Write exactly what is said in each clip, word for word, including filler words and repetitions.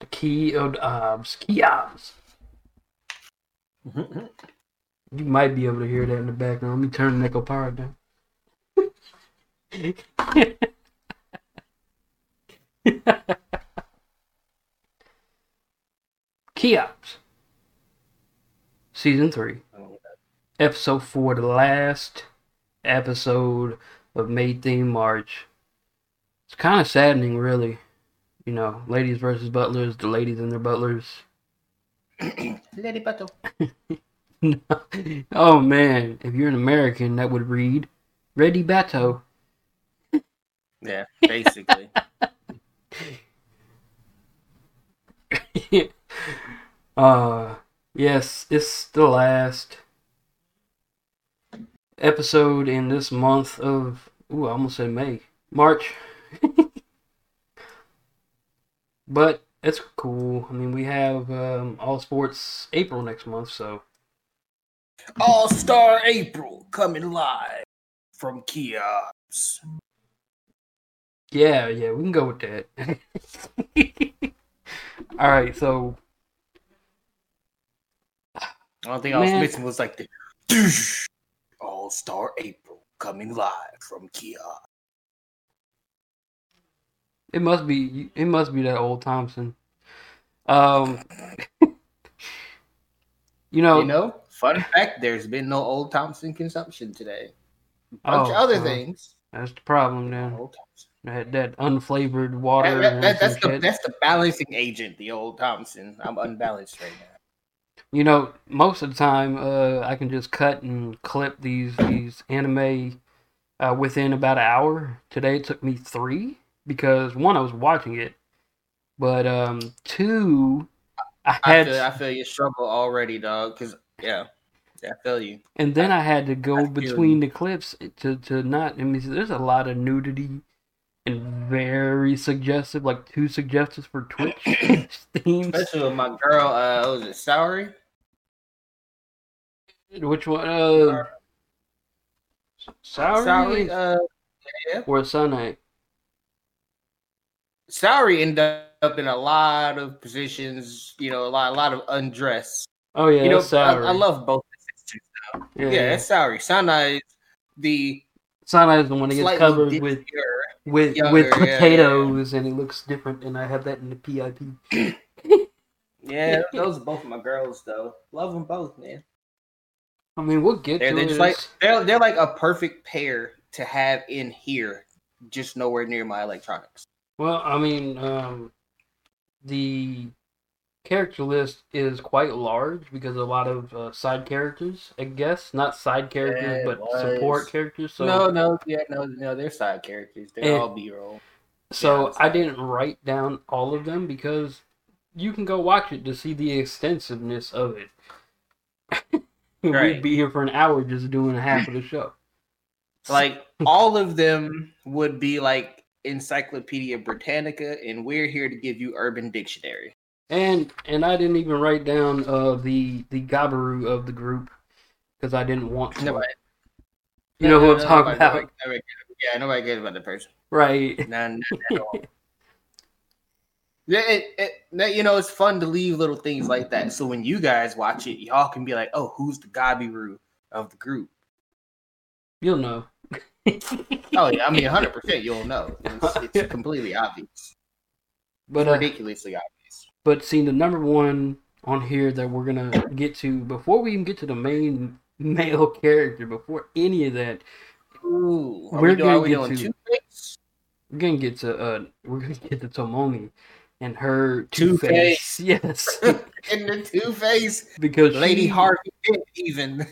The key of obs. Keops. Mm-hmm. You might be able to hear that in the background. Let me turn the Echo Power down. Keops. Season three. Episode four, the last episode of May Theme March. It's kind of saddening, really. You know, Ladies versus Butlers, the ladies and their butlers. Lady Butler. No. Oh, man. If you're an American, that would read Ready Bato. Yeah, basically. uh, yes, it's the last episode in this month of... Ooh, I almost said May. March. But it's cool. I mean, we have um, All Sports April next month, so... All-Star April coming live from Keops. Yeah, yeah, we can go with that. All right, so... I don't think I was missing was like the... Doosh! All-Star April coming live from Keops. It must be it must be that old Thompson. Um, you know, you know, fun fact, there's been no old Thompson consumption today. A bunch oh, of other uh, things. That's the problem now. Old that, that unflavored water. That, that, that, that's, the, that's the balancing agent, the old Thompson. I'm unbalanced right now. You know, most of the time uh, I can just cut and clip these, these anime uh, within about an hour. Today it took me three. Because, one, I was watching it, but, um, two, I had... I feel, I feel your struggle already, dog, because, yeah, I feel you. And then I, I had to go between you. the clips to, to not... I mean, there's a lot of nudity and very suggestive, like, too suggestive for Twitch themes. Especially with my girl, uh, was it Saori? Which one? Uh, Saori? Saori, uh... Yeah. Or Sunai? Saori ended up in a lot of positions, you know, a lot, a lot of undress. Oh yeah, you know, I, I love both sisters. Though. Yeah, yeah, that's Saori. Sanai is the Sanai is the one that gets covered dittier, with with younger, with potatoes, yeah, yeah. And it looks different. And I have that in the P I P. Yeah, those are both of my girls, though. Love them both, man. I mean, we'll get they're, to they're it. Like, they're they're like a perfect pair to have in here, just nowhere near my electronics. Well, I mean, um, the character list is quite large because a lot of uh, side characters, I guess. Not side characters, yeah, but was. support characters. So No, no, yeah, no, no, they're side characters. They're and all B-roll. So yeah, I didn't write down all of them because you can go watch it to see the extensiveness of it. Right. We'd be here for an hour just doing half of the show. Like, all of them would be like Encyclopedia Britannica, and we're here to give you Urban Dictionary. And and I didn't even write down uh, the the Gabiru of the group because I didn't want to. Nobody. You no, know no, who I'm no, talking nobody, about. Nobody, nobody, yeah, nobody cares about the person. Right. None at all. it, it, it, you know, it's fun to leave little things like that. So when you guys watch it, y'all can be like, oh, who's the Gabiru of the group? You'll know. Oh yeah, I mean, one hundred percent you'll know. It's, it's completely obvious. But, uh, ridiculously obvious. But see, the number one on here that we're going to get to, before we even get to the main male character, before any of that, Ooh, we're we going to get to... We're going to get to, uh, we're going to get to Tomomi and her Two-Face. Two-Face. Yes. And the Two-Face. Because Lady she... Harvey didn't even...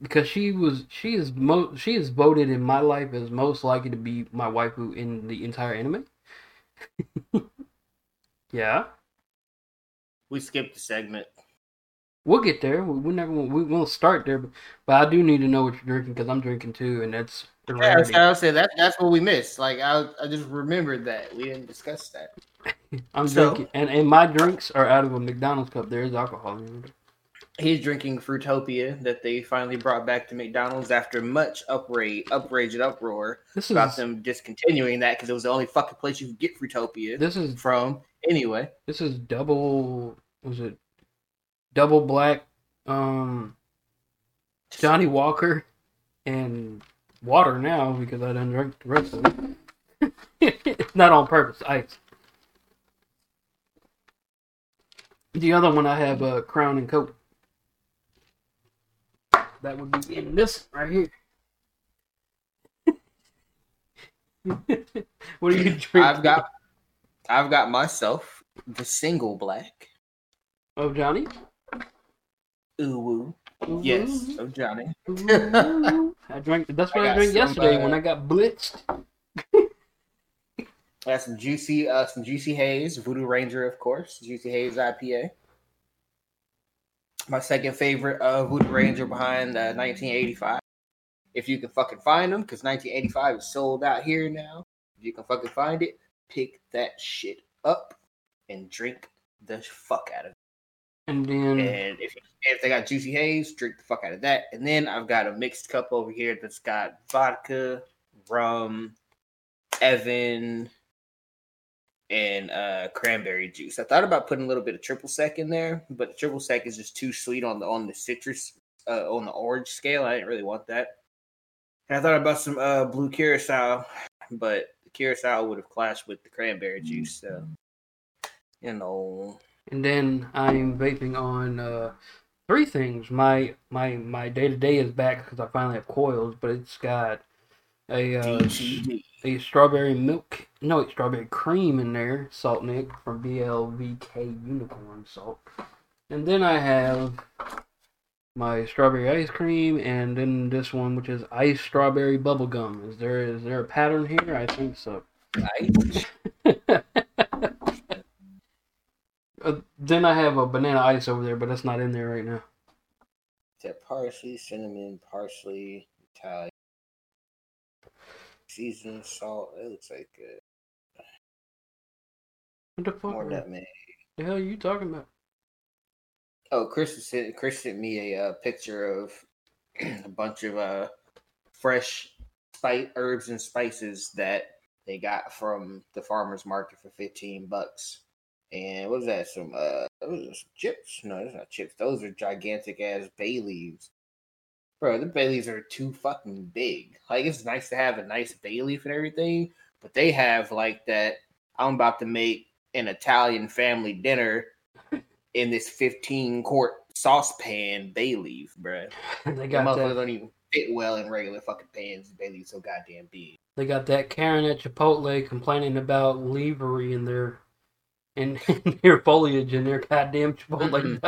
Because she was, she is most, she is voted in my life as most likely to be my waifu in the entire anime. Yeah, we skipped the segment. We'll get there. We we'll never, we won't start there, but, but I do need to know what you're drinking because I'm drinking too, and that's. Yeah, that's I say that that's what we missed. Like I, I just remembered that we didn't discuss that. I'm so. drinking, and and my drinks are out of a McDonald's cup. There is alcohol in it. He's drinking Fruitopia that they finally brought back to McDonald's after much upra- outrage and uproar this about is, them discontinuing that because it was the only fucking place you could get Fruitopia this is, from anyway. This is double... Was it double black um, Johnny Walker and water now because I done drank the rest of it. It's not on purpose. Ice. The other one I have a uh, Crown and Coke. That would be in this right here. What are you drinking? I've got, I've got myself the single black. Of Johnny? Ooh, ooh. Yes, of Johnny. Ooh, I drank. That's what I, I drank yesterday by... when I got blitzed. I had some juicy, uh, some juicy haze. Voodoo Ranger, of course. Juicy haze I P A. My second favorite uh, Voodoo Ranger behind uh, nineteen eighty-five. If you can fucking find them, because nineteen eighty-five is sold out here now. If you can fucking find it, pick that shit up and drink the fuck out of it. And then, and if, if they got juicy haze, drink the fuck out of that. And then I've got a mixed cup over here that's got vodka, rum, Evan, and uh, cranberry juice. I thought about putting a little bit of triple sec in there, but the triple sec is just too sweet on the on the citrus uh, on the orange scale. I didn't really want that. And I thought about some uh, blue curacao, but the curacao would have clashed with the cranberry juice, so you know. And then I'm vaping on uh, three things. My my my day to day is back because I finally have coils, but it's got a uh, a strawberry milk, no, it's strawberry cream in there, salt nick from B L V K Unicorn salt. And then I have my strawberry ice cream, and then this one, which is iced strawberry bubblegum. Is there is there a pattern here? I think so. Ice. Uh, then I have a banana ice over there, but that's not in there right now. Is that parsley, cinnamon, parsley, Italian, seasoned salt? It looks like a... What the fuck? More nutmeg. The hell are you talking about? Oh, Chris sent, Chris sent me a uh, picture of a bunch of uh, fresh spice, herbs and spices that they got from the farmer's market for fifteen bucks. And what was that? Some uh, was that some chips? No, that's not chips. Those are gigantic ass bay leaves, bro. The bay leaves are too fucking big. Like, it's nice to have a nice bay leaf and everything, but they have like that. I'm about to make an Italian family dinner in this fifteen quart saucepan bay leaf, bro. They got the motherfuckers don't even fit well in regular fucking pans. The bay leaves so goddamn big. They got that Karen at Chipotle complaining about leavery in their. And their foliage and their goddamn Chipotle.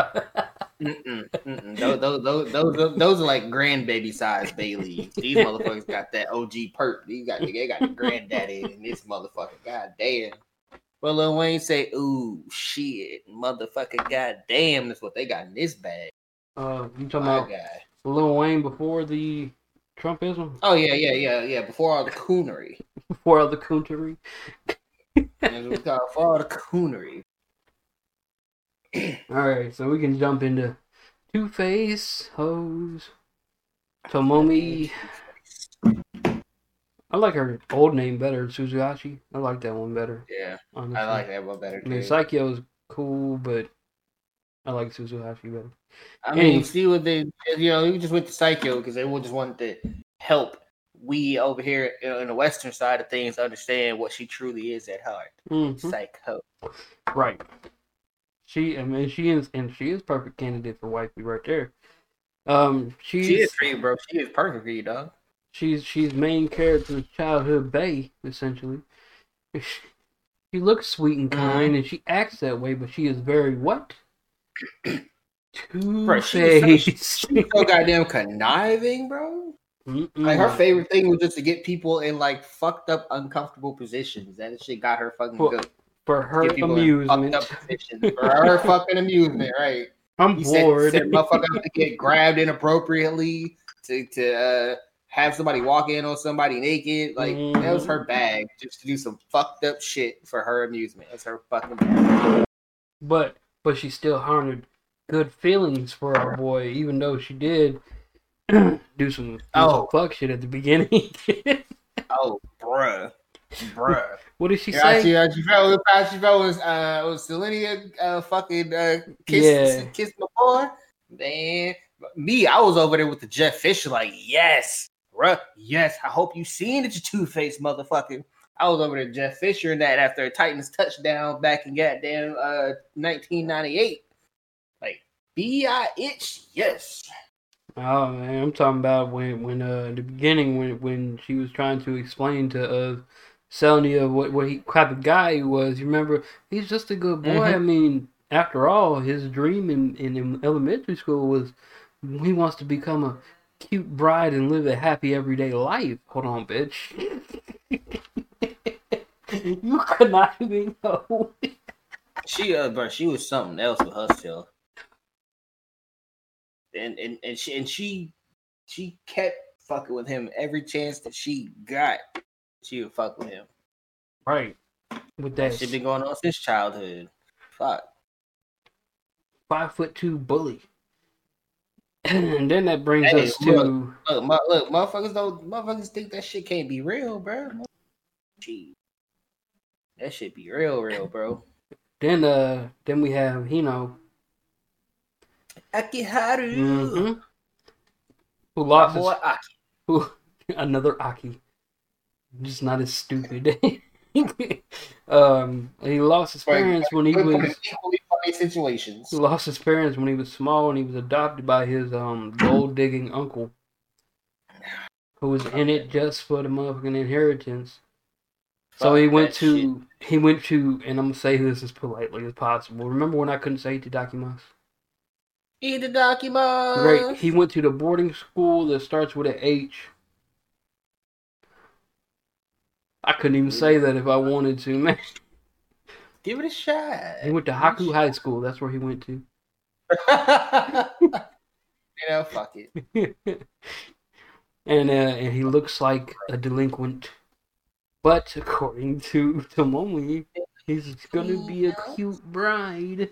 Mm-mm, mm-mm. Those, those, those, those, those are like grandbaby size bay leaves. These motherfuckers got that O G perp. These got they got the granddaddy in this motherfucker. Goddamn. Well, Lil Wayne say, "Ooh, shit, motherfucker, goddamn." That's what they got in this bag. Uh, you talking oh, about God. Lil Wayne before the Trumpism? Oh yeah, yeah, yeah, yeah. Before all the coonery. Before all the coonery. And we got all the coonery. Alright, so we can jump into Two Face, Hose, Tomomi. I like her old name better, Suzuhachi. I like that one better. Yeah, honestly. I like that one better too. I mean, Psycho is cool, but I like Suzuhachi better. I mean, and, see what they, you know, we just went to Psycho because they just wanted to help. We over here in the Western side of things understand what she truly is at heart. Mm-hmm. Psycho. Right. She, I mean, she is, and she is perfect candidate for wifey right there. Um, she's, she is for you, bro. She is perfect for you, dog. She's, she's main character of childhood bae, essentially. She, she looks sweet and kind, mm-hmm. and she acts that way, but she is very what? Two faced. She's so goddamn conniving, bro. Mm-mm. Like, her favorite thing was just to get people in like fucked up, uncomfortable positions. That shit got her fucking for, good for her amusement. Up for her fucking amusement, right? I'm he bored. Said, said motherfucker to get grabbed inappropriately, to to uh, have somebody walk in on somebody naked. Like, mm. that was her bag, just to do some fucked up shit for her amusement. That's her fucking bag. But but she still honored good feelings for our boy, even though she did do some, oh. some fuck shit at the beginning. oh, bruh. Bruh. What did she yeah, say? She, uh, she felt it was, she felt it was, uh, it was Selenia uh, fucking uh, kissed yeah. kiss my boy. Man, me, I was over there with the Jeff Fisher like, yes, bruh, yes, I hope you seen it, you two-faced motherfucker. I was over there with Jeff Fisher and that after a Titans touchdown back in goddamn uh, nineteen ninety-eight. Like, B I H, yes. Oh, man, I'm talking about when, when uh, the beginning, when when she was trying to explain to uh, Selnia what, what he type of guy he was. You remember, he's just a good boy. Mm-hmm. I mean, after all, his dream in, in elementary school was he wants to become a cute bride and live a happy everyday life. Hold on, bitch. You could not even know. She, uh, bro, she was something else with herself. And, and and she and she she kept fucking with him every chance that she got. She would fuck with him, right? With that, that shit been going on since childhood. Fuck, five foot two bully. And then that brings hey, us look, to look, look, look, motherfuckers don't motherfuckers think that shit can't be real, bro. Gee, that shit be real, real, bro. Then uh, then we have you know. Akiharu, mm-hmm. who lost his, Aki. Who, another Aki, just not as stupid. um, he lost his parents when he was situations. He lost his parents when he was small, and he was adopted by his um gold digging uncle, who was in it just for the motherfucking inheritance. So Fuck he went to shit. he went to, and I'm gonna say this as politely as possible. Remember when I couldn't say Itadakimasu? Itadakimasu. Great. He went to the boarding school that starts with an H. I couldn't even say that if I wanted to, man. Give it a shot. He went to Haku High School. That's where he went to. You know, fuck it. and uh, and he looks like a delinquent, but according to Tomomi, he's gonna be a cute bride.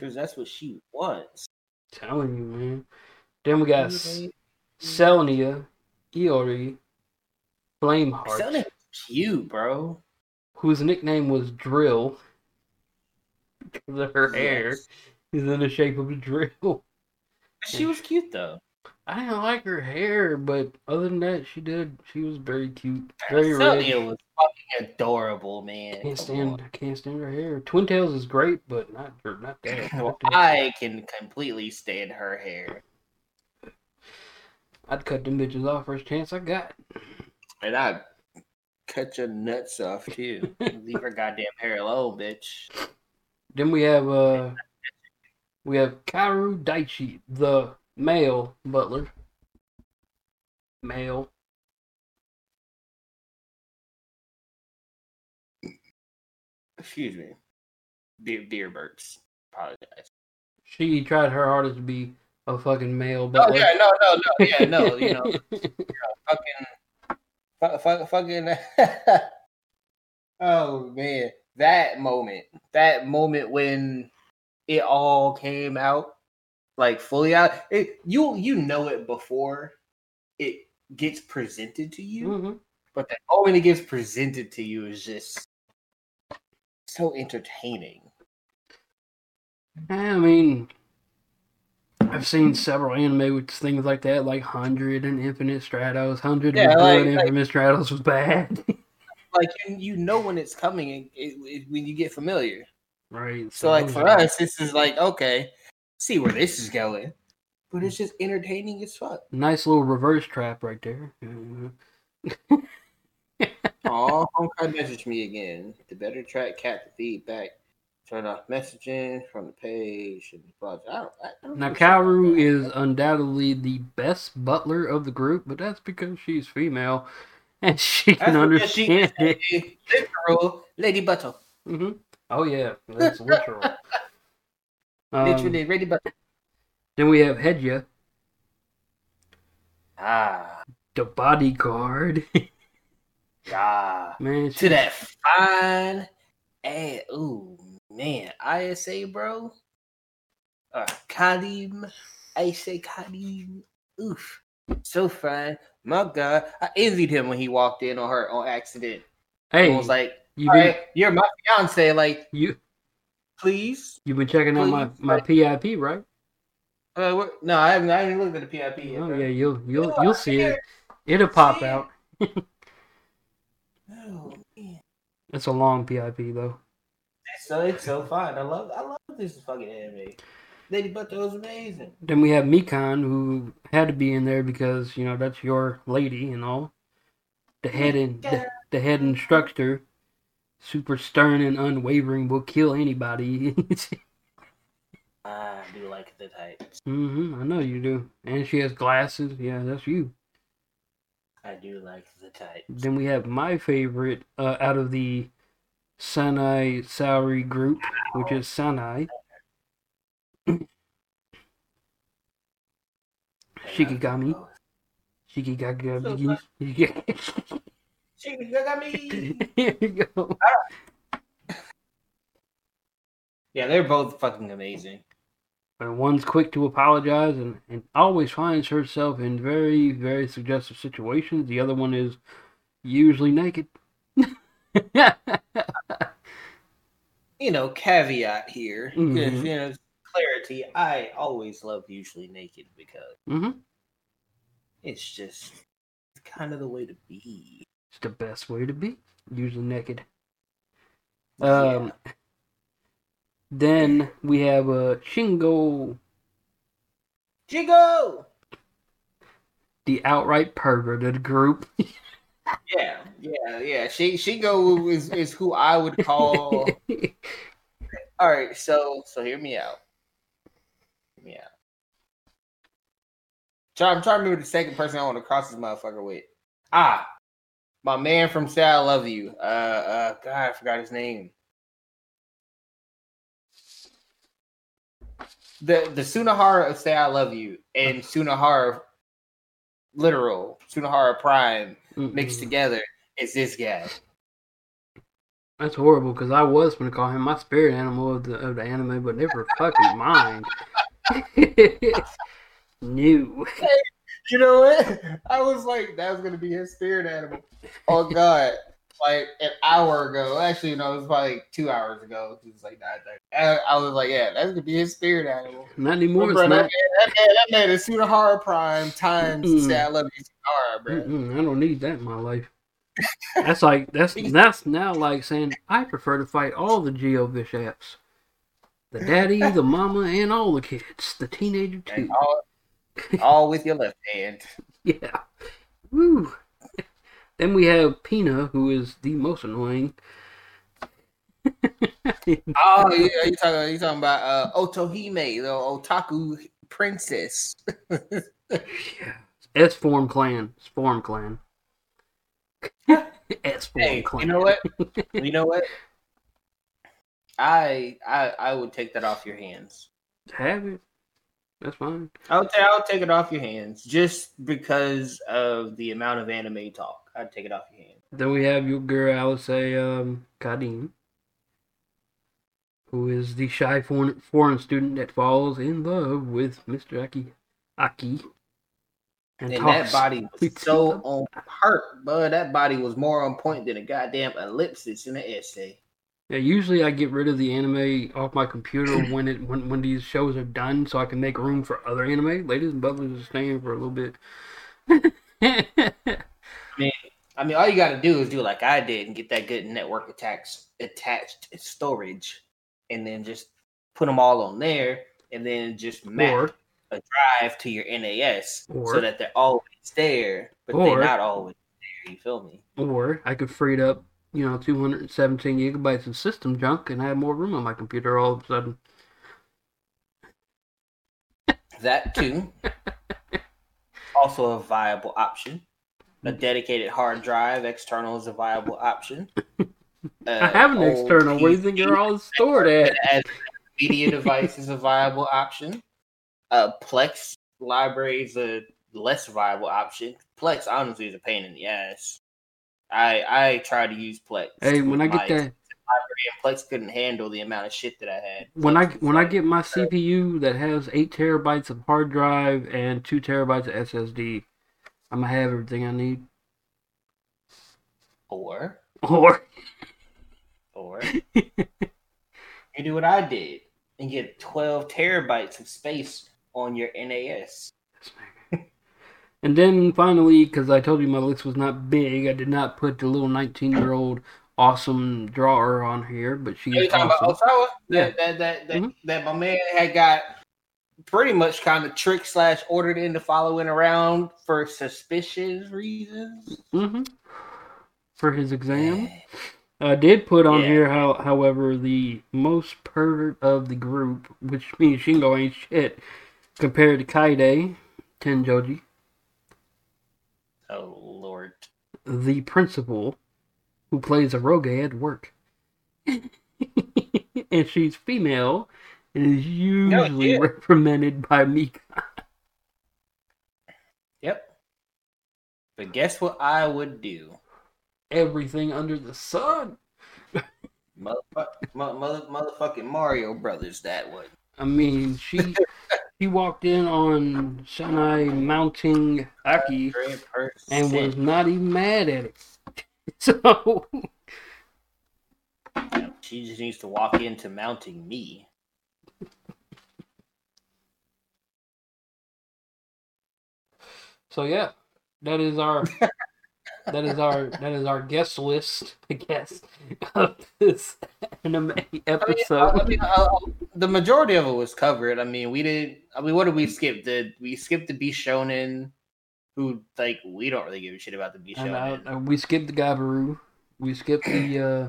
Because that's what she wants. Telling you, man. Then we got S- Selnia Iori Flameheart. Selnia's cute, bro. Whose nickname was Drill. Because of her yes. hair is in the shape of a drill. She was cute, though. I didn't like her hair, but other than that, she did. She was very cute. Very Selnia rich. Was fucking adorable, man. I can't stand, I can't stand her hair. Twin Tails is great, but not not that. Well, I can completely stand her hair. I'd cut them bitches off first chance I got. And I'd cut your nuts off, too. Leave her goddamn hair alone, bitch. Then we have, uh... we have Kairu Daichi, the... Male butler. Male. Excuse me. Beer, beer burps. Apologize. She tried her hardest to be a fucking male butler. Oh, yeah, no, no, no. Yeah, no, you know. You know fucking. Fuck, fucking. Oh, man. That moment. That moment when it all came out. Like fully out, it, you you know it before it gets presented to you, mm-hmm. but the moment it gets presented to you is just so entertaining. I mean, I've seen several anime with things like that, like Hundred and Infinite Stratos. Hundred yeah, like, and like, Infinite Stratos was bad. Like you, you know when it's coming, it, it, it, when you get familiar, right? So, so like for us, this is like okay. See where this is going, but it's just entertaining as fuck. Nice little reverse trap right there. Oh, Honkai messaged me again. To better track, cap the feedback, turn off messaging from the page and blah. I don't, I don't now, Kairu is undoubtedly the best butler of the group, but that's because she's female and she can that's understand she, it. Literal lady butler. Mm-hmm. Oh yeah, that's literal. Um, Literally ready, but then we have Hedja. Ah, the bodyguard. Ah, man, to that fine. Hey, ooh, Man, I S A, bro. Uh, Kadim. I S A Kadim. Oof. So fine. My God. I envied him when he walked in on her on accident. Hey. I was like, you all been, right, you're my fiance. Like, you, please. You've been checking please, out my, my P I P, right? Uh, no, I haven't, I haven't looked at the P I P yet. Oh, bro. Yeah, you'll, you'll, no, you'll see it. It'll pop see out. Oh, man. It's a long P I P, though. So it's so fun. I love I love this fucking anime. Lady Butter was amazing. Then we have Mikan, who had to be in there because, you know, that's your lady and all. The head and the, the head instructor, super stern and unwavering, will kill anybody. I do like the type. Mm-hmm, I know you do. And she has glasses. Yeah, that's you. I do like the type. Then we have my favorite uh, out of the Sunai Salary Group, which is Sanae. Shikigami. Shikigami. Shikigami. Here you go. Yeah, they're both fucking amazing. But one's quick to apologize and, and always finds herself in very, very suggestive situations. The other one is usually naked. You know, caveat here, because mm-hmm. you know, clarity. I always love usually naked because mm-hmm. it's just it's kind of the way to be. It's the best way to be, usually naked. Um. Yeah. Then we have a uh, Shingo. Shingo, the outright pervert of the group. Yeah, yeah, yeah. She Shingo is, is who I would call. All right, so so hear me out. Hear me out. So I'm trying to remember the second person I want to cross this motherfucker with. Ah, my man from Say I Love You. Uh, uh God, I forgot his name. The the Tsunohara of Say I Love You and Tsunohara literal Tsunohara Prime. Mm-mm. Mixed together is this guy. That's horrible because I was going to call him my spirit animal of the of the anime, but never fucking mind. New. You know what? I was like, that was going to be his spirit animal. Oh God! Like an hour ago, actually, no, it was probably like two hours ago. He was like, nah, nah. I was like, yeah, that's going to be his spirit animal. Not anymore. It's bro, not. That man, that, that man is Tsunohara Prime times. Mm-mm. Say I Love You. Right, bro. Mm-mm, I don't need that in my life. That's like that's that's now like saying I prefer to fight all the GeoVish apps, the daddy, the mama, and all the kids, the teenager too, all, all with your left hand. Yeah. Woo. Then we have Pina, who is the most annoying. Oh yeah, you talking you talking about uh, Otohime, the otaku princess. Yeah. S Form Clan. S Form Clan. S Form hey, Clan. You know what? You know what? I I I would take that off your hands. Have it. That's fine. I'll t- I'll take it off your hands just because of the amount of anime talk. I'd take it off your hands. Then we have your girl, I would say, um, Kadim, who is the shy foreign, foreign student that falls in love with Mister Aki. Aki. And, and that body was so on part, bud. That body was more on point than a goddamn ellipsis in the essay. Yeah, usually I get rid of the anime off my computer when it when, when these shows are done so I can make room for other anime. Ladies and Butlers are staying for a little bit. Man, I mean, all you got to do is do like I did and get that good network attached, attached storage and then just put them all on there and then just map. Or, a drive to your N A S or, so that they're always there, but or, they're not always there. You feel me? Or I could free up, you know, two hundred seventeen gigabytes of system junk and have more room on my computer all of a sudden. That too. Also a viable option. A dedicated hard drive external is a viable option. Uh, I have an external. Where do you think they're all stored at? As a media device is a viable option. Uh, Plex library is a less viable option. Plex honestly is a pain in the ass. I I try to use Plex. Hey, when I get that library, and Plex couldn't handle the amount of shit that I had. When I when I get my C P U that has eight terabytes of hard drive and two terabytes of S S D, I'm gonna have everything I need. Or or or you do what I did and get twelve terabytes of space on your N A S. And then finally, because I told you my list was not big, I did not put the little nineteen-year-old awesome drawer on here, but she's awesome. Talking about Ōsawa? Yeah. That, that, that, that, mm-hmm. that my man had got pretty much kind of tricked slash ordered into following around for suspicious reasons. Mm-hmm. For his exam. I did put on yeah. here, how, however, the most pervert of the group, which means Shingo ain't shit, compared to Kite, Tenjoji. Oh, Lord. The principal, who plays a rogue at work. And she's female, and is usually no, reprimanded by Mika. Yep. But guess what I would do? Everything under the sun. Motherfuck, mother, motherfucking Mario Brothers, that one. I mean, she... He walked in on Sunai mounting Aki one hundred percent and was not even mad at it. So she just needs to walk into mounting me. So yeah, that is our that is our that is our guest list, I guess, of this anime episode. I mean, I, I, I, the majority of it was covered. I mean, we didn't. I mean, what did we skip? Did we skip the Bishonen? Who like we don't really give a shit about the Bishonen. I, I, we skipped the Gabiru. We skipped the uh, yeah.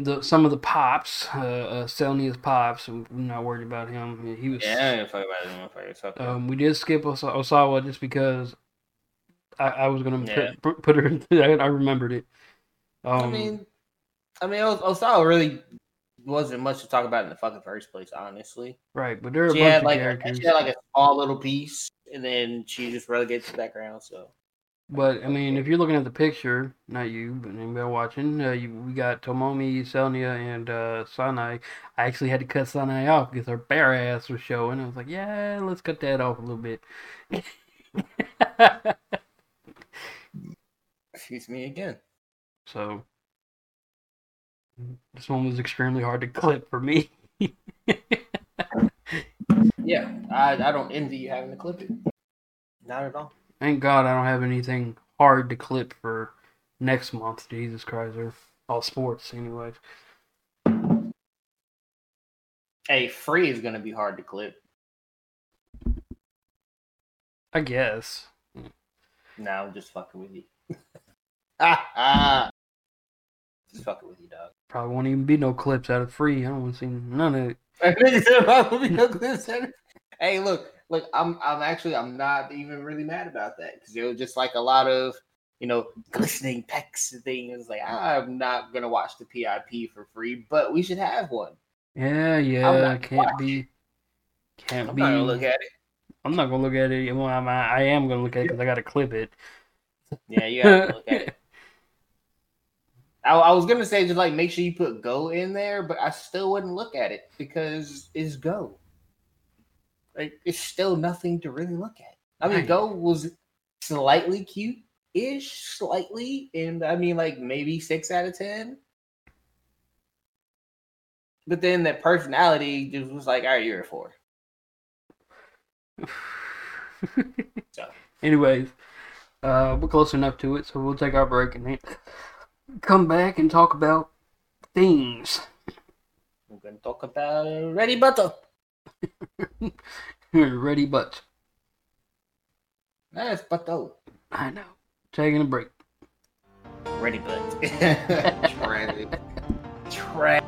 the some of the pops. Uh, uh, Selnia's pops. We're not worried about him. He was. Yeah, I didn't talk about him. Okay. Um, we did skip Os- Ōsawa just because I, I was gonna yeah. put, put her. In, I remembered it. Um, I mean, I mean, Ōsawa really. Wasn't much to talk about in the fucking first place, honestly. Right, but there are she a bunch had of like characters. She had like a small little piece, and then she just relegated to the background. So, but I mean, if you're looking at the picture, not you, but anybody watching, uh, you, we got Tomomi, Selnia, and uh, Sanae. I actually had to cut Sanae off because her bare ass was showing. I was like, yeah, let's cut that off a little bit. Excuse me again. So. This one was extremely hard to clip for me. yeah, I, I don't envy you having to clip it. Not at all. Thank God I don't have anything hard to clip for next month. Jesus Christ, or all sports, anyways. Hey, Free is going to be hard to clip. I guess. No, I'm just fucking with you. Ha ha! Just fucking with you, dog. Probably won't even be no clips out of Free. I don't want to see none of it. Hey, look, look. I'm, I'm actually, I'm not even really mad about that because it was just like a lot of, you know, glistening pecs and things. Like, I'm not gonna watch the P I P for Free, but we should have one. Yeah, yeah. Can't watch. be. Can't I'm be. I'm not gonna look at it. I'm not gonna look at it. Well, I'm, I am gonna look at it because I gotta clip it. Yeah, you gotta look at it. I, I was gonna say just like make sure you put Go in there, but I still wouldn't look at it because it's Go. Like it's still nothing to really look at. I mean, Go was slightly cute-ish, slightly, and I mean like maybe six out of ten. But then that personality just was like, all right, you're a four. So. Anyways, uh, we're close enough to it, so we'll take our break and then come back and talk about things. We're going to talk about Ready Butt. Ready Butt. That's Butt. I know. Taking a break. Ready Butt. Tragic. Tragic.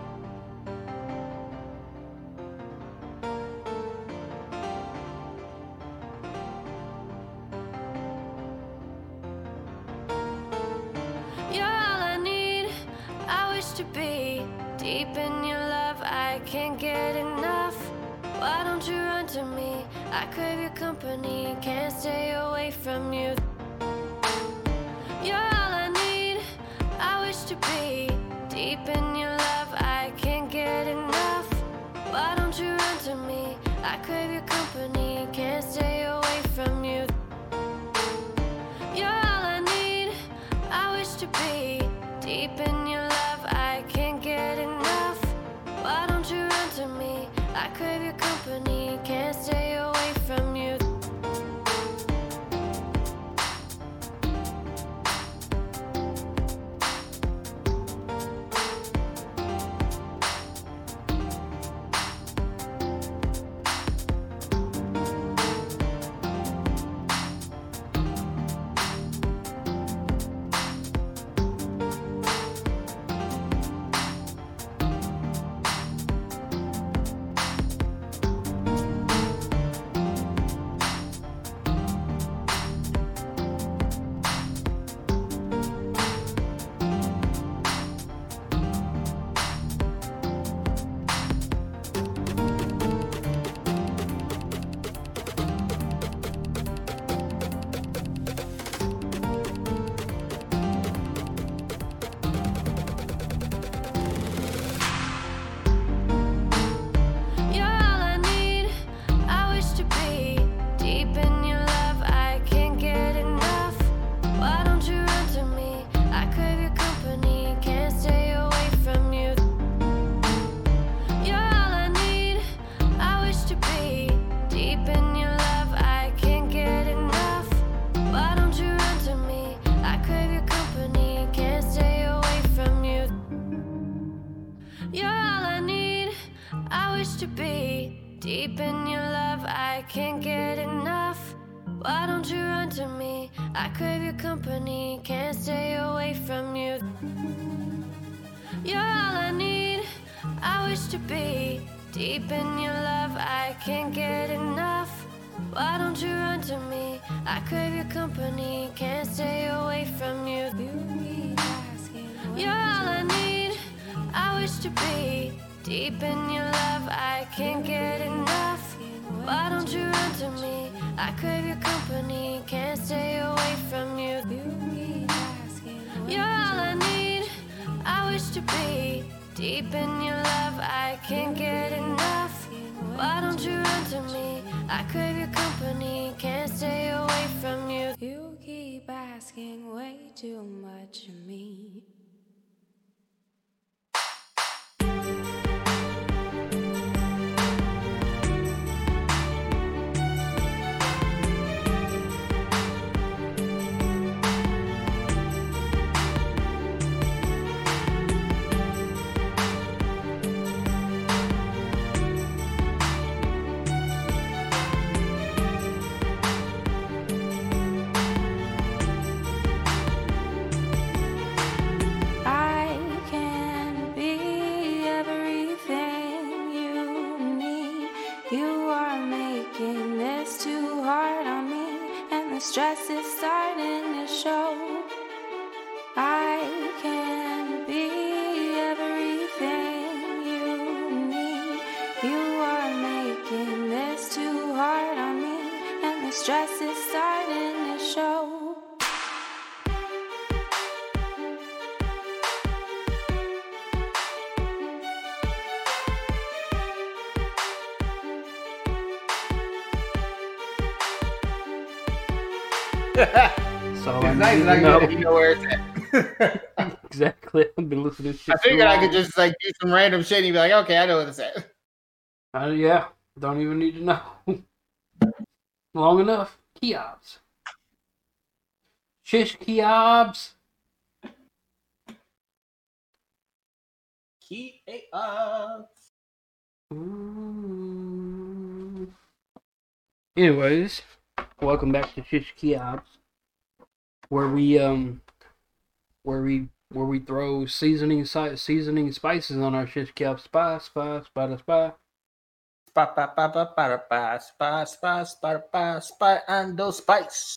To be deep in your love, I can't get enough. Why don't you run to me? I crave your company, can't stay away from you. You're all I need, I wish to be deep in your love, I crave your company, can't stay away from you. You're all I need, I wish to be deep in your love, I can't get enough. Why don't you run to me? I crave your company, can't stay away from you. Stress is starting to show. I can be everything you need. You are making this too hard on me, and the stress is starting to show. So it's nice that I know. Can, you know where it's at. Exactly. I've been listening to shit. I figured I could just like do some random shit and you'd be like, okay, I know where it's at. Uh, yeah. Don't even need to know. Long enough. Keops. Shish Keops. Keops. Ooh. Anyways. Welcome back to Shish Keops, where we um, where we where we throw seasoning si- seasoning spices on our Shish Keops. Spy spy spy spy spy spy spy spy spy spy spy spy spy and those spice.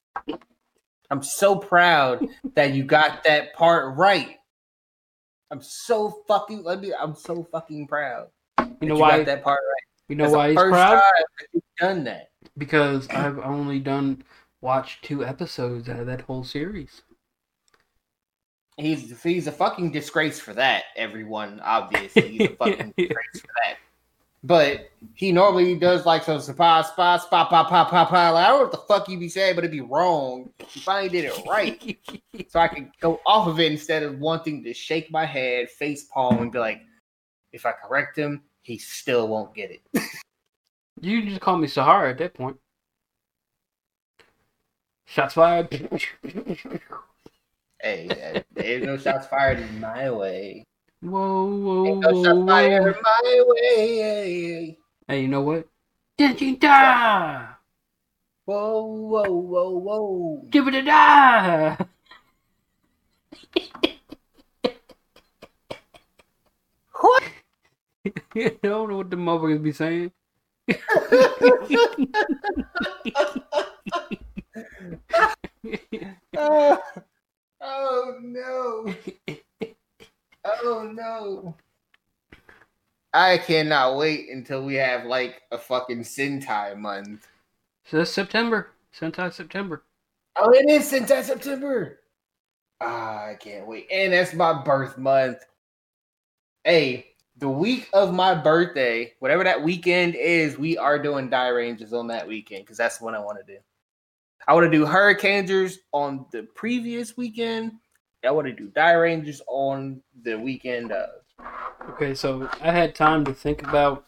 I'm so proud that you got that part right. I'm so fucking. Let me. I'm so fucking proud. You know why you got that part right. You know why he's proud? That's the first time that you've done that. Because I've only done watched two episodes out of that whole series. He's he's a fucking disgrace for that, everyone. Obviously, he's a fucking disgrace for that. But he normally does like some surprise spy, spy, pop, pop, pop, pop. Like, I don't know what the fuck you be saying, but it'd be wrong. You finally did it right. So I could go off of it instead of wanting to shake my head, face palm, and be like, if I correct him, he still won't get it. You just call me Sahara at that point. Shots fired. Hey, yeah, there's no shots fired in my way. Whoa, whoa, there's no shots whoa, fired whoa. my way. Hey, you know what? Did you die? Whoa, whoa, whoa, whoa. Give it a die. What? I don't know what the motherfuckers be saying. uh, oh no! Oh no! I cannot wait until we have like a fucking Sentai month. So it's September, Sentai September. Oh, it is Sentai September. Ah, I can't wait, and that's my birth month. Hey. The week of my birthday, whatever that weekend is, we are doing Die Rangers on that weekend because that's what I want to do. I want to do Hurricane Rangers on the previous weekend. I want to do Die Rangers on the weekend of. Okay, so I had time to think about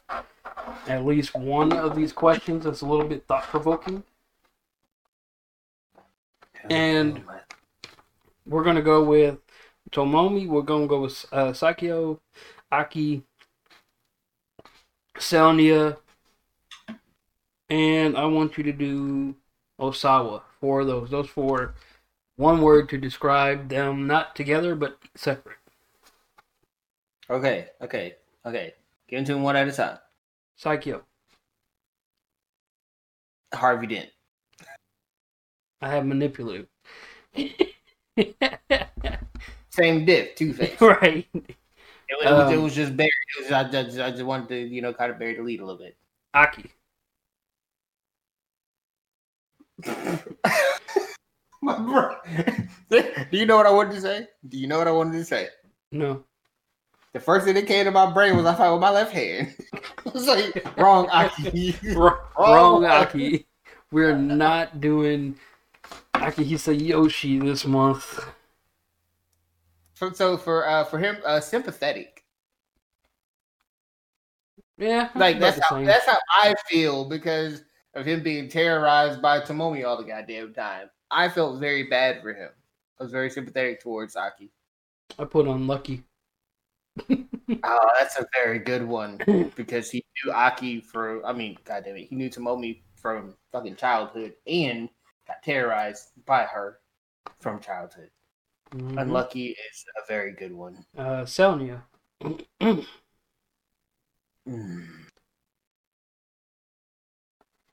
at least one of these questions that's a little bit thought-provoking. And we're going to go with Tomomi. We're going to go with uh, Psycho. Aki, Selnia, and I want you to do Ōsawa. Four of those. Those four. One word to describe them, not together, but separate. Okay, okay, okay. Give them to them one at a time. Psycho. Harvey Dent. I have manipulative. Same diff, Two-Face. Right. It was, um, it was just buried. It was, I, just, I just wanted to, you know, kind of bury the lead a little bit. Aki. My bro. Do you know what I wanted to say? Do you know what I wanted to say? No. The first thing that came to my brain was I fight with my left hand. I was like, wrong Aki. wrong, wrong Aki. We're not doing Aki Hisayoshi this month. So for uh, for him, uh, sympathetic. Yeah, like that's how that's how I feel because of him being terrorized by Tomomi all the goddamn time. I felt very bad for him. I was very sympathetic towards Aki. I put on Lucky. Oh, that's a very good one because he knew Aki for. I mean, goddamn it, he knew Tomomi from fucking childhood and got terrorized by her from childhood. Mm-hmm. Unlucky is a very good one. Uh, Selnia.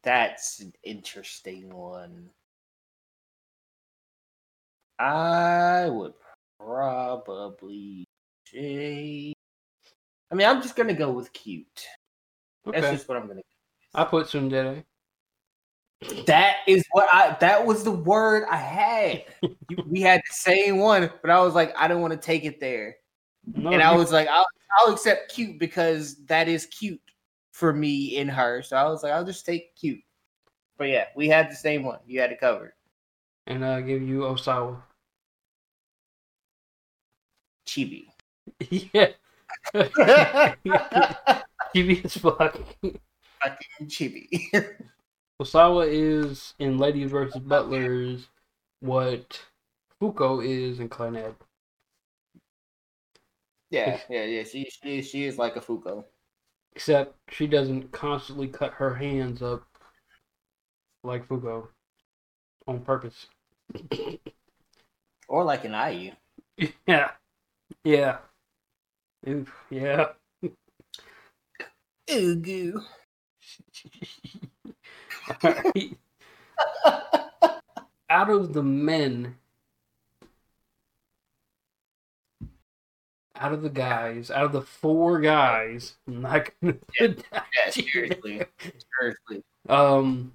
That's an interesting one. I would probably say... I mean, I'm just going to go with cute. Okay. That's just what I'm going to go with. I put Tsundere. That is what I, that was the word I had. We had the same one, but I was like, I don't want to take it there. No, and I was like, I'll, I'll accept cute because that is cute for me in her. So I was like, I'll just take cute. But yeah, we had the same one. You had it covered. And I'll give you Ōsawa. Chibi. Yeah. Chibi is fucking. Fucking chibi. Ōsawa is in Ladies versus Butlers what Fuko is in Clannad. Yeah, yeah, yeah. She she she is like a Fuko. Except she doesn't constantly cut her hands up like Fuko on purpose. Or like an I U. Yeah. Yeah. Oof, yeah. Ooh goo. Right. Out of the men, out of the guys, out of the four guys, I'm not gonna put yeah, yeah, seriously, seriously. Um,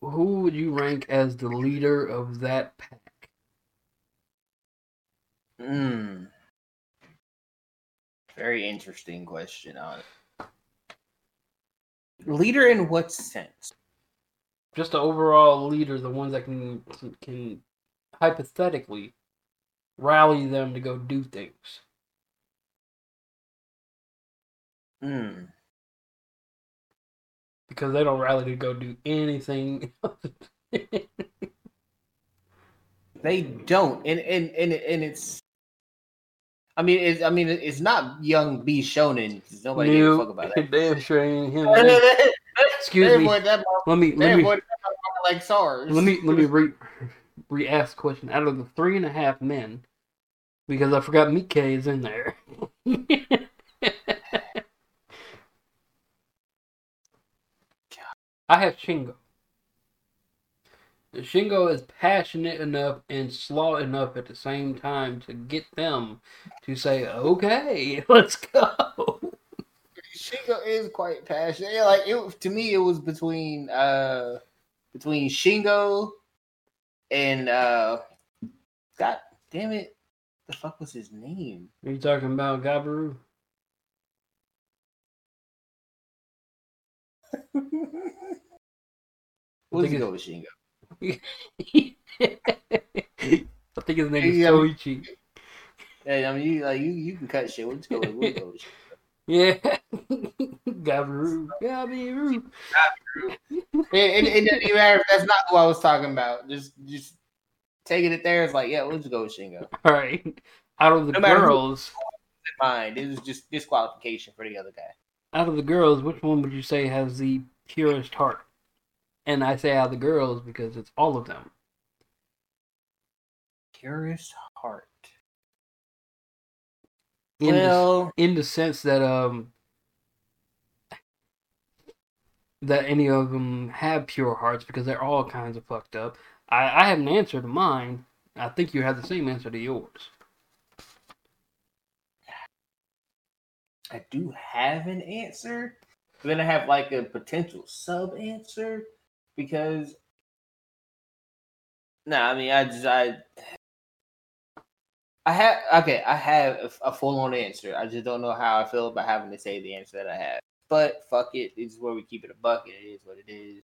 who would you rank as the leader of that pack? Hmm. Very interesting question, honestly. Leader in what sense? Just the overall leader, the ones that can can hypothetically rally them to go do things. Hmm. Because they don't rally to go do anything. They don't, and and and and it's. I mean, it's, I mean, it's not young B Shonen. Nobody gives a fuck about that. Damn sure ain't him. Excuse me. That let me let me like SARS. Let me let me re re ask the question. Out of the Three and a Half Men, because I forgot Mike is in there. I have Shingo. Shingo is passionate enough and slow enough at the same time to get them to say, okay, let's go. Shingo is quite passionate. Yeah, like it, to me, it was between uh, between Shingo and uh, God damn it, the fuck was his name? Are you talking about Gabiru? We'll go with Shingo. I think his name is Koichi. Hey, I mean, you, like, you, you can cut shit. We'll just go with we'll go with shit. Yeah, Gabiru, Gabiru, Gabiru. It doesn't even matter if that's not who I was talking about. Just, just taking it there. It's like, yeah, we'll just go with Shingo. All right, out of the no girls, mind it was just disqualification for the other guy. Out of the girls, which one would you say has the purest heart? And I say out of the girls because it's all of them. Purest heart. In, well, the, in the sense that um that any of them have pure hearts because they're all kinds of fucked up. I, I have an answer to mine. I think you have the same answer to yours. I do have an answer. But then I have like a potential sub-answer. Because, no, nah, I mean, I just, I, I have, okay, I have a, a full-on answer. I just don't know how I feel about having to say the answer that I have. But, fuck it, this is where we keep it a bucket. It is what it is.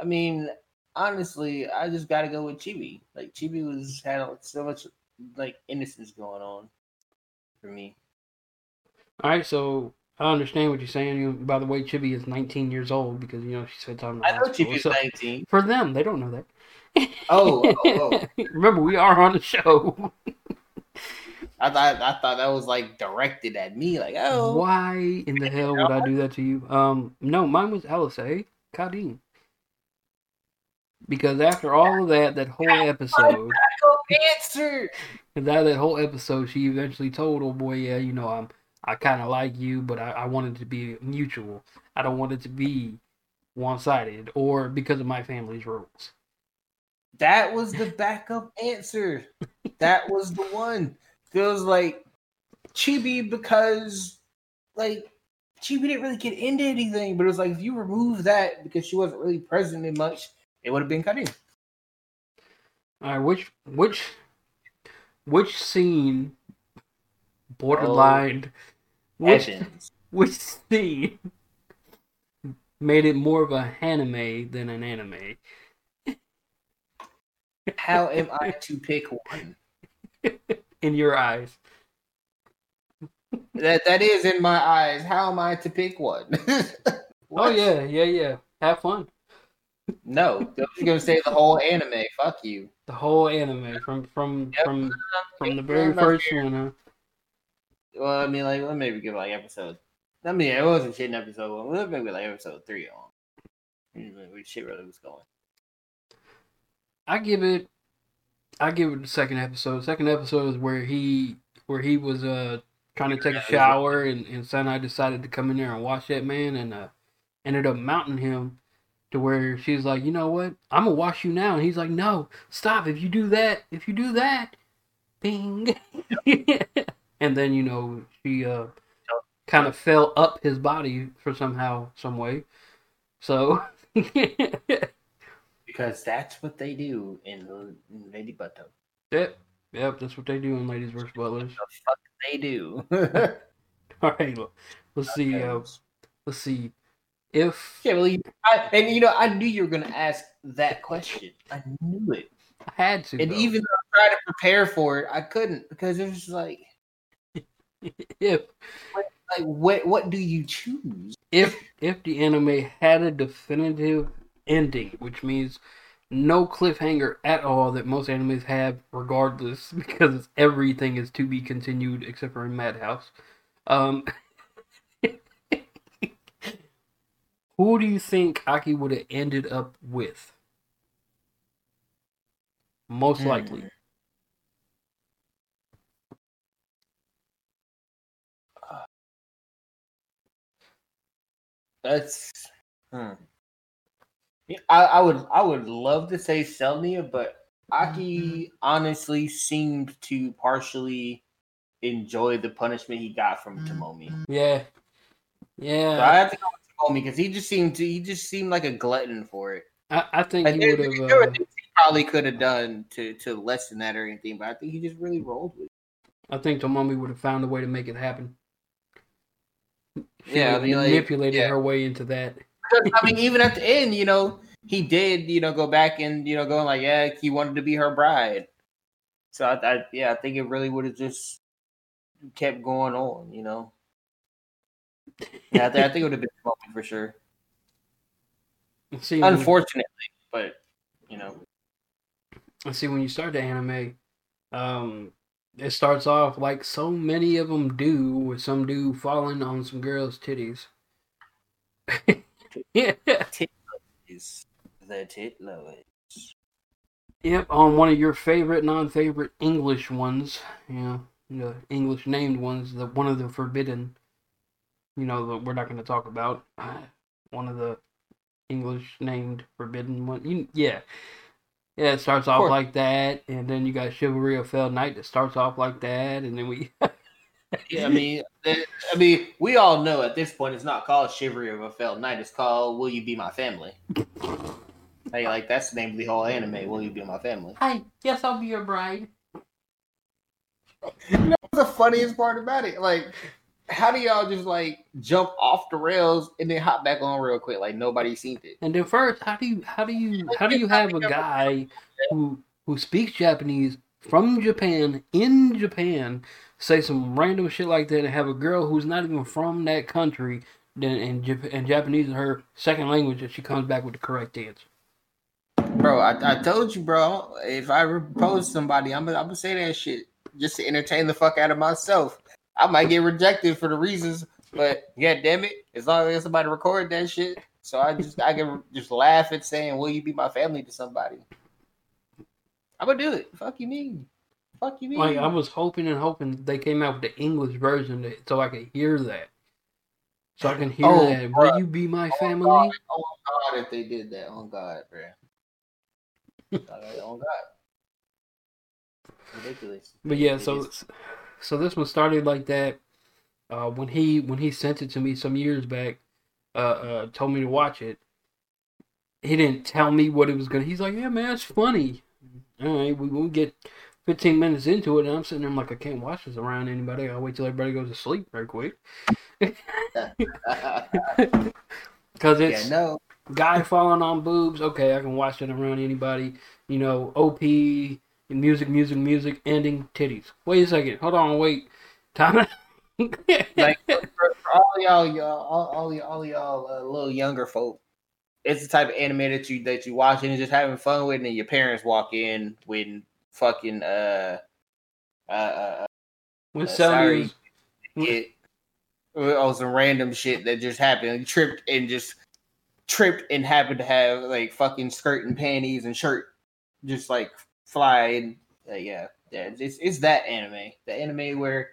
I mean, honestly, I just gotta go with Chibi. Like, Chibi was, had so much, like, innocence going on for me. Alright, so... I understand what you're saying. By the way, Chibi is nineteen years old because, you know, she said time. I know Chibi's so, nineteen. For them, they don't know that. Oh, oh, oh. Remember, we are on the show. I thought I thought that was, like, directed at me. Like, oh. Why in the hell would I do that to you? Um, No, mine was Alice, eh? Kadim. Because after all of that, that whole episode. Answer. Because after that whole episode, she eventually told old boy, yeah, you know, I'm. I kind of like you, but I, I want it to be mutual. I don't want it to be one-sided or because of my family's rules. That was the backup answer. That was the one. Feels like Chibi because, like, Chibi didn't really get into anything, but it was like if you remove that because she wasn't really present in much, it would have been cut in. All right, which which which scene? Borderline, oh, which, which scene made it more of a haname than an anime? How am I to pick one? In your eyes. That that is in my eyes. How am I to pick one? Oh yeah, yeah, yeah. Have fun. No, I was gonna say the whole anime. Fuck you. The whole anime from from yep. from from the very first one. Huh? Well, I mean, like, well, maybe give, like, episode... I mean, it wasn't shit in episode one. Well, maybe, like, episode three on. Where shit really was going. I give it... I give it the second episode. Second episode is where he... Where he was, uh... trying to take yeah, a shower, and, and Sunai decided to come in there and watch that man, and, uh... ended up mounting him to where she's like, you know what? I'm gonna wash you now. And he's like, no, stop. If you do that... If you do that... Bing. Yep. And then, you know, she uh, kind of fell up his body for somehow, some way. So. Because that's what they do in, in Lady Butto. Yep. Yep, that's what they do in Ladies versus Butlers. What the fuck they do. All right. Well, let's okay. see. Uh, let's see. If yeah, well, you, I, and you know, I knew you were going to ask that question. I knew it. I had to. And though. Even though I tried to prepare for it, I couldn't because it was like, if like, like what what do you choose? If if the anime had a definitive ending, which means no cliffhanger at all that most animes have, regardless, because everything is to be continued except for in Madhouse. Um, who do you think Aki would have ended up with? Most likely. Mm. That's. Hmm. I, I would I would love to say Selnia, but Aki honestly seemed to partially enjoy the punishment he got from Tomomi. Yeah, yeah. So I have to go with Tomomi because he just seemed to, he just seemed like a glutton for it. I, I think he would have. Uh, he probably could have done to, to lessen that or anything, but I think he just really rolled with it. I think Tomomi would have found a way to make it happen. She yeah, manipulated like, yeah. her way into that. I mean, even at the end, you know, he did, you know, go back and, you know, going like, yeah, he wanted to be her bride. So, I, I yeah, I think it really would have just kept going on, you know. Yeah, I, th- I think it would have been smoking for sure. See, unfortunately, you, but, you know. I see, when you start the anime, um, it starts off like so many of them do, with some dude falling on some girls' titties. Yeah. Titloads. The titloads. Yep, on one of your favorite, non-favorite English ones, you know, the English named ones, the one of the forbidden, you know, that we're not going to talk about. One of the English named forbidden ones. You, yeah. Yeah, it starts off like that, and then you got Chivalry of Fell Knight that starts off like that, and then we... Yeah, I mean, I mean, we all know at this point it's not called Chivalry of a Failed Knight. It's called Will You Be My Family? Hey, like that's the name of the whole anime. Will You Be My Family? Hi, yes, I'll be your bride. You know what's the funniest part about it? Like, how do y'all just like jump off the rails and then hop back on real quick? Like nobody's seen it. And then first, how do you, how do you, how do you have a guy who who speaks Japanese? From Japan, in Japan, say some random shit like that and have a girl who's not even from that country, then and, and Japanese is her second language, and she comes back with the correct answer. Bro, I, I told you, bro, if I propose to somebody, I'm going to say that shit just to entertain the fuck out of myself. I might get rejected for the reasons, but god damn it, as long as somebody record that shit, so I just I can just laugh at saying, will you be my family to somebody? I'm gonna do it. Fuck you mean. Fuck you mean. Like, I was hoping and hoping they came out with the English version that, so I could hear that. So I can hear oh, that. Bro. Will you be my oh, family? God. Oh, God, if they did that. Oh, God, bro. Oh, God. Ridiculous. But yeah, so so this one started like that. Uh, when he when he sent it to me some years back, uh, uh, told me to watch it, he didn't tell me what it was going to. He's like, yeah, man, it's funny. All right, we we get fifteen minutes into it, and I'm sitting there, I'm like, I can't watch this around anybody. I'll wait till everybody goes to sleep real quick. Because it's yeah, no. guy falling on boobs. Okay, I can watch it around anybody. You know, O P, music, music, music, ending, titties. Wait a second. Hold on, wait. Time out. Like, for, for all y'all, y'all, all, all y'all, all y'all uh, little younger folk, it's the type of anime that you that you watch and you're just having fun with, and then your parents walk in when fucking uh uh, uh when uh, sorry get on some random shit that just happened, tripped and just tripped and happened to have like fucking skirt and panties and shirt just like flying. Uh, yeah, yeah, it's it's that anime, the anime where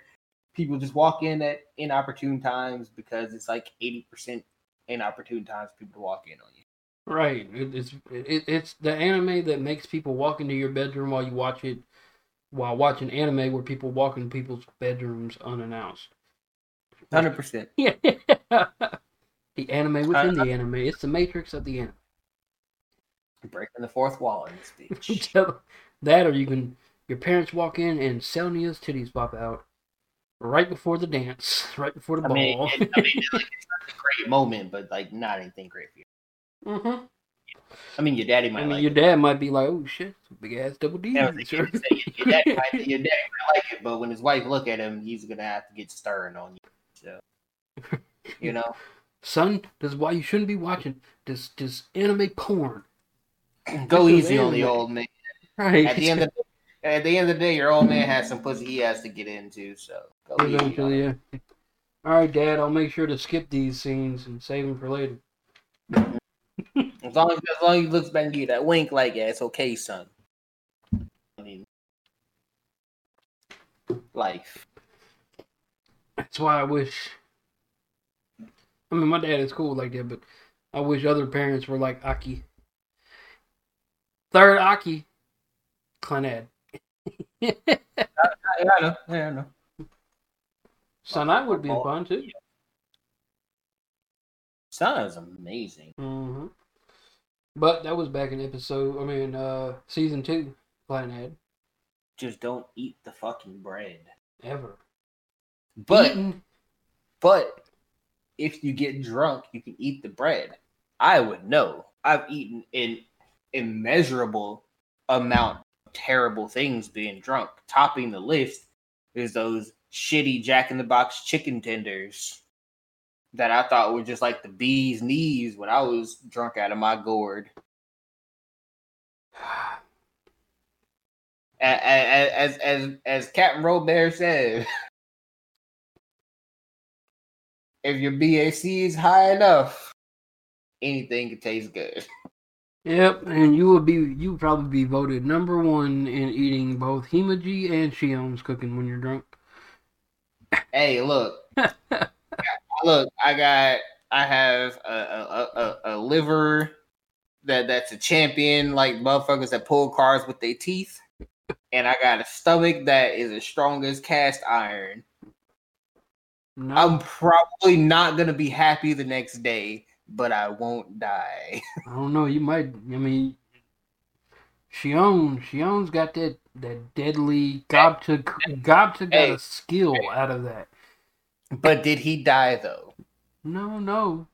people just walk in at inopportune times because it's like eighty percent inopportune times people to walk in on you. Right. It, it's it, it's the anime that makes people walk into your bedroom while you watch it, while watching anime where people walk into people's bedrooms unannounced. one hundred percent. Yeah. The anime within uh, the anime. It's the matrix of the anime. Breaking the fourth wall in this bitch. That or you can, your parents walk in and Selnia's titties pop out right before the dance, right before the I ball. Mean, it, I mean, it's like, it's not a great moment, but like not anything great for you. Mm-hmm. I mean, your daddy might. I mean, like your it. dad might be like, "Oh shit, big ass double D." Yeah, like, sure. Your daddy might, your daddy might like it, but when his wife look at him, he's gonna have to get stern on you. So, you know, son, this is why you shouldn't be watching this this anime porn. Go this easy on the old man. Right. At the end of the, at the end of the day, your old man has some pussy he has to get into. So, go easy. Yeah. All right, Dad, I'll make sure to skip these scenes and save them for later. As long as, as long as he looks back and give you that wink, like, yeah, it's okay, son. I mean, life. That's why I wish. I mean, my dad is cool like that, but I wish other parents were like Aki. Third Aki, Clannad. I, I, I know, I know. Sunai would be oh, fun too. Yeah. Sunai is amazing. Mm-hmm. But that was back in episode, I mean, uh, season two, Clannad. Just don't eat the fucking bread. Ever. But, Eaten. but, if you get drunk, you can eat the bread. I would know. I've eaten an immeasurable amount of terrible things being drunk. Topping the list is those shitty Jack-in-the-Box chicken tenders that I thought were just like the bee's knees when I was drunk out of my gourd. As as as, as Captain Robert said, if your B A C is high enough, anything can taste good. Yep, and you will be you would probably be voted number one in eating both Himeji and Shion's cooking when you're drunk. Hey, look. Look, I got, I have a a, a, a liver that, that's a champion, like motherfuckers that pull cars with their teeth, and I got a stomach that is as strong as cast iron. No. I'm probably not gonna be happy the next day, but I won't die. I don't know. You might. I mean, Shion, Shion's got that that deadly Gobta Gobta got a skill out of that. But did he die, though? No, no.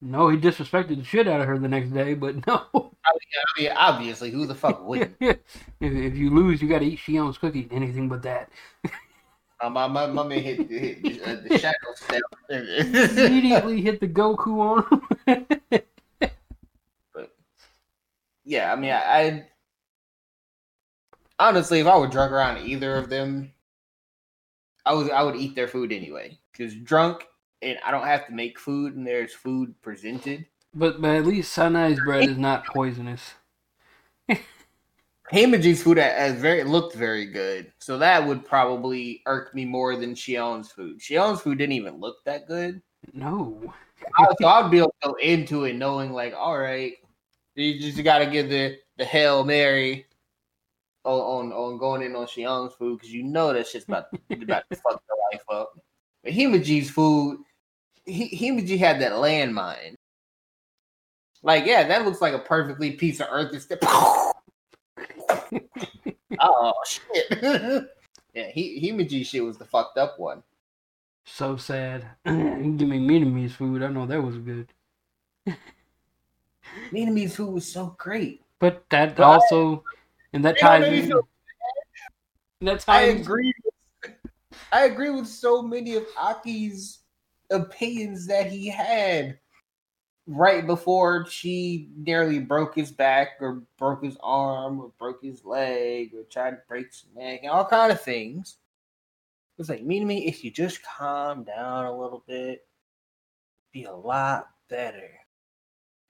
No, he disrespected the shit out of her the next day, but no. I mean, obviously, who the fuck wouldn't? if, if you lose, you gotta eat Shion's cookie. Anything but that. uh, my, my, my man hit, hit uh, the shadow step. Immediately hit the Goku on him. But, yeah, I mean, I, I... Honestly, if I were drunk around either of them, I would I would eat their food anyway, because drunk and I don't have to make food, and there's food presented. But but at least Sanae's bread is not poisonous. Himeji's food has very looked very good, so that would probably irk me more than Shion's food. Shion's food didn't even look that good. No, I, so I'd be able to go into it knowing like, all right, you just got to give the the Hail Mary. On, on on going in on Shion's food, because you know that shit's about to, about to fuck your life up. But Himeji's food, he, Himeji had that landmine. Like, yeah, that looks like a perfectly piece of earth. That's the, oh, shit. Yeah, he, Himeji's shit was the fucked up one. So sad. You give me Minami's food. I know that was good. Minami's food was so great. But that but also... I, And that ties in. So that ties I agree. With, I agree with so many of Aki's opinions that he had right before she nearly broke his back, or broke his arm, or broke his leg, or tried to break his neck, and all kind of things. It's like, mean to me, if you just calm down a little bit, it'd be a lot better.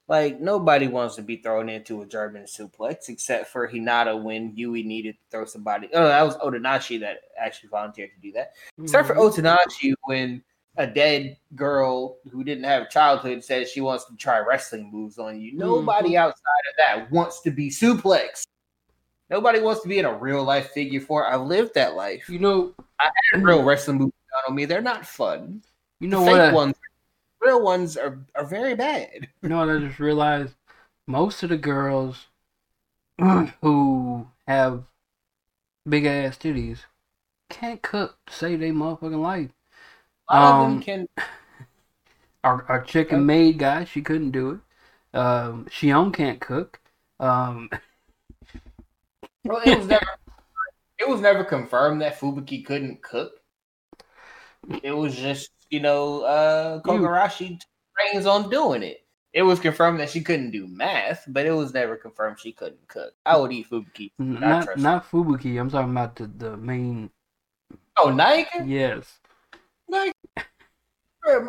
Like, nobody wants to be thrown into a German suplex, except for Hinata when Yui needed to throw somebody. Oh, that was Otonashi that actually volunteered to do that. Mm-hmm. Except for Otonashi when a dead girl who didn't have a childhood says she wants to try wrestling moves on you. Mm-hmm. Nobody outside of that wants to be suplexed. Nobody wants to be in a real-life figure four. I've lived that life. You know, I had real wrestling moves done on me. They're not fun. You know what? Fake ones. Real ones are, are very bad. You know what I just realized? Most of the girls who have big ass titties can't cook to save their motherfucking life. A lot um, of them can. Our, our chicken maid guy, she couldn't do it. Um, Shion can't cook. Um, well, it was never. It was never confirmed that Fubuki couldn't cook. It was just, you know, uh, Kobayashi trains on doing it. It was confirmed that she couldn't do math, but it was never confirmed she couldn't cook. I would eat Fubuki. Not, not, not Fubuki. I'm talking about the, the main. Oh, Nike? Yes. Nike.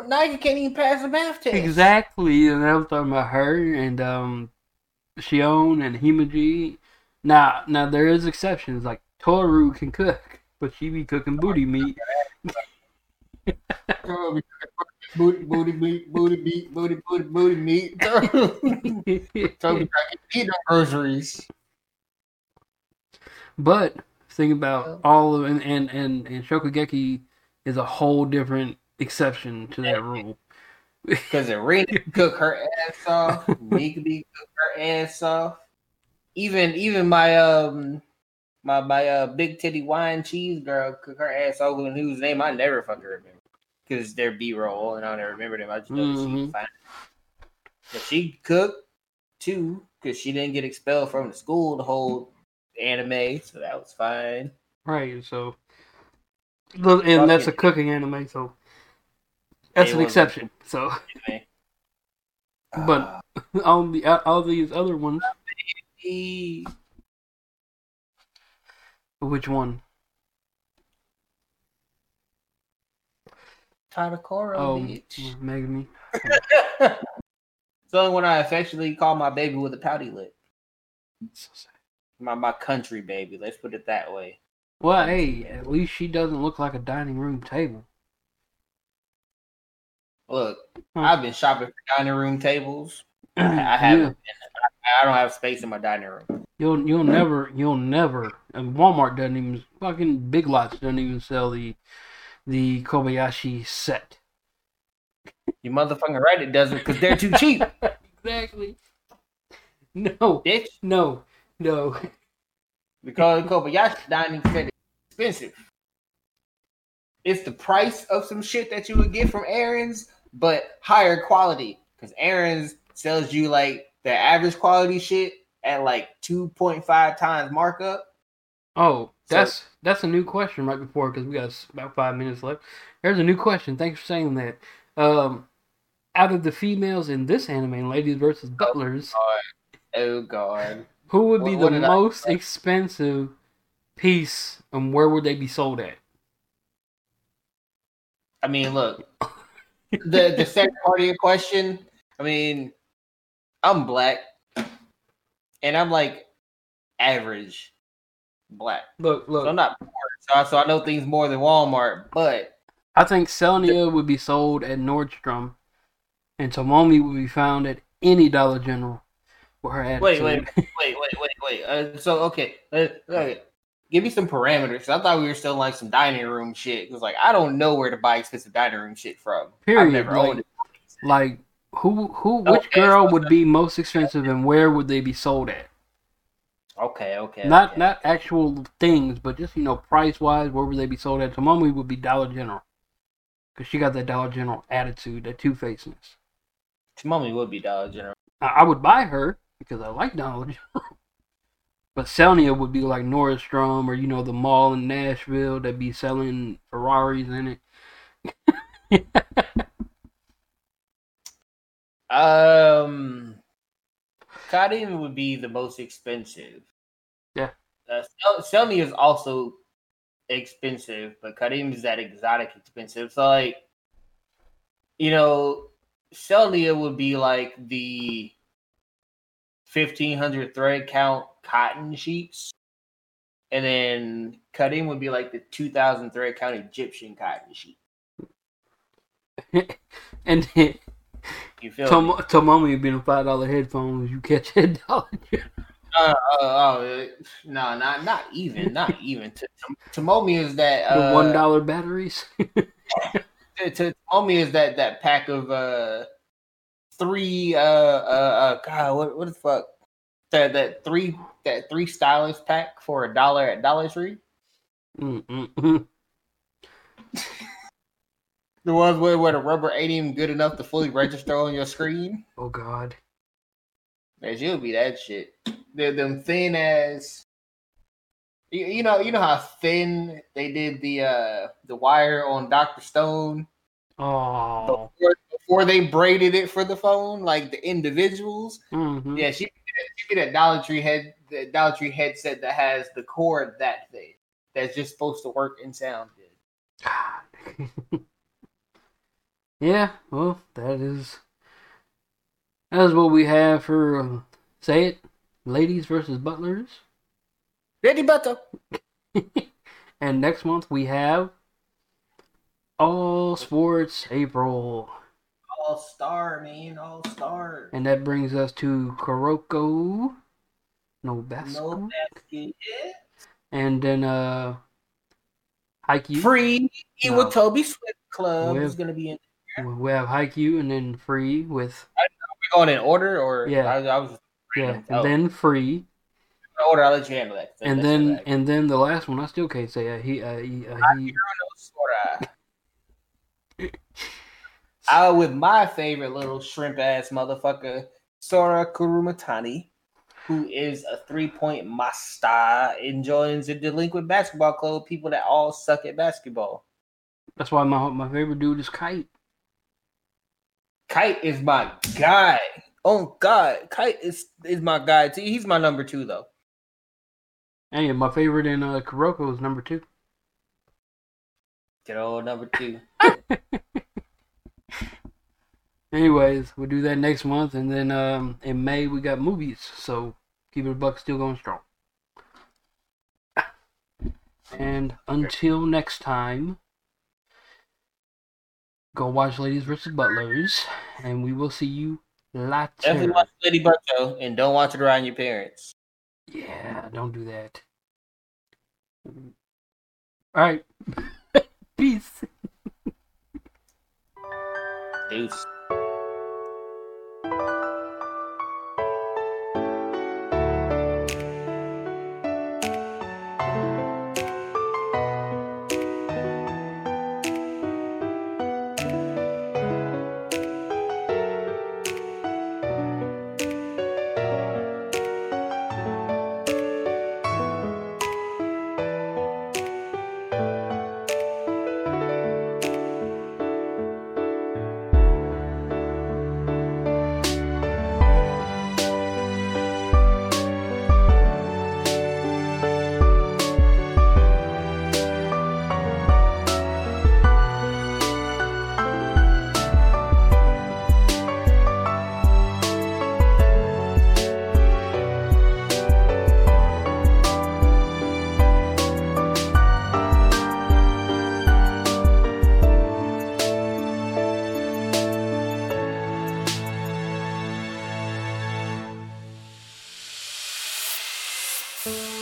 Nike can't even pass the math test. Exactly. And I was talking about her and um, Shion and Himeji. Now, now there is exceptions. Like, Toru can cook, but she be cooking booty meat. booty, booty meat, booty meat, booty, booty, booty meat. Toru can eat no groceries. But think about all of and and and, and Shokugeki is a whole different exception to that rule. Because Irina could cook her ass off. Nikubi cook her ass off. Even even my um. My my uh, big titty wine cheese girl cook her ass over, and whose name I never fucking remember because they're B roll and I don't remember them. I just know mm-hmm. she was fine. But she cooked too because she didn't get expelled from the school the whole anime, so that was fine. Right. So, and fucking that's a cooking anime, so that's an exception. So, anime. but uh, all the all these other ones. Baby. Which one? Tadakoro, oh, bitch. Megami. It's the only one I affectionately call my baby with a pouty lip. So sad. My my country baby, let's put it that way. Well, hey, at least she doesn't look like a dining room table. Look, huh. I've been shopping for dining room tables. I haven't. Yeah. Been, I don't have space in my dining room. You'll you'll never you'll never and Walmart doesn't even fucking Big Lots doesn't even sell the the Kobayashi set. You motherfucking right it doesn't because they're too cheap. Exactly. No, bitch. No, no. Because Kobayashi dining set is expensive. It's the price of some shit that you would get from Aaron's, but higher quality because Aaron's sells you like the average quality shit. At like two point five times markup. Oh, that's so, that's a new question right before because we got about five minutes left. There's a new question. Thanks for saying that. Um, out of the females in this anime, Ladies versus Butlers, oh god, oh god. who would be what, the what most I, expensive piece, and where would they be sold at? I mean, look, the the second part of your question. I mean, I'm black. And I'm like average black. Look, look. So I'm not poor, so I, so I know things more than Walmart. But I think Selnia th- would be sold at Nordstrom, and Tomomi would be found at any Dollar General. With her attitude. Wait, wait, wait, wait, wait, wait. Uh, so okay, uh, okay, give me some parameters. I thought we were still like some dining room shit. It was like I don't know where to buy expensive dining room shit from. Period. I've never like, owned it. Like. Who, who, which okay, girl so would be most expensive, and where would they be sold at? Okay, okay. Not, okay. not actual things, but just you know, price wise, where would they be sold at? Tomomi would be Dollar General, because she got that Dollar General attitude, that two facedness. Tomomi would be Dollar General. I, I would buy her because I like Dollar General, but Selnia would be like Nordstrom or you know the mall in Nashville that be selling Ferraris in it. Um, Kadim would be the most expensive. Yeah. Uh, Sel- Selnia is also expensive, but Kadim is that exotic expensive. So, like, you know, Selnia would be like the fifteen hundred thread count cotton sheets. And then Kadim would be like the two thousand thread count Egyptian cotton sheet. And then... You feel Tom- Tomomi being five dollar headphones, you catch that dollar. uh, uh, oh, no, not not even, not even. T- t- Tomomi is that uh, the one dollar batteries. t- t- Tomomi is that that pack of uh three uh uh, uh God what what the fuck that that three that three stylus pack for a dollar at Dollar Tree. Mm-mm-mm. The ones where, where the rubber ain't even good enough to fully register on your screen. Oh, God. As you'll be that shit. They're them thin as... You, you know you know how thin they did the uh, the wire on Doctor Stone? Oh. Before, before they braided it for the phone, like the individuals? Mm-hmm. Yeah, she she be that Dollar Tree head, the Dollar Tree headset that has the cord that thing. That's just supposed to work and sound good. Yeah, well, that is that is what we have for uh, say it, Ladies versus Butlers. Lady Butler. And next month we have All Sports April. All Star, man, All Star. And that brings us to Kuroko no Basket. No Basket. And then uh, Haikyuu. Free. No. Iwatobi Swift Club with, is gonna be in. We have Haikyuu and then Free with... Are we going in order? Or yeah. I, I was yeah. And oh. then Free. In order, I'll let you handle that. So and then that. and then the last one, I still can't say. Uh, he, uh, he, uh, he... I with my favorite little shrimp-ass motherfucker, Sora Kurumatani, who is a three-point master and joins the delinquent basketball club, people that all suck at basketball. That's why my my favorite dude is Kite. Kite is my guy. Oh God, Kite is is my guy too. He's my number two though. Hey, my favorite in uh, Kuroko is number two. Good old number two. Anyways, we'll do that next month, and then um, in May we got movies. So keep it a buck, still going strong. And until next time. Go watch Ladies versus Butlers, and we will see you later. Definitely watch Lady Butler, and don't watch it around your parents. Yeah, don't do that. All right. Peace. Peace. Thank you.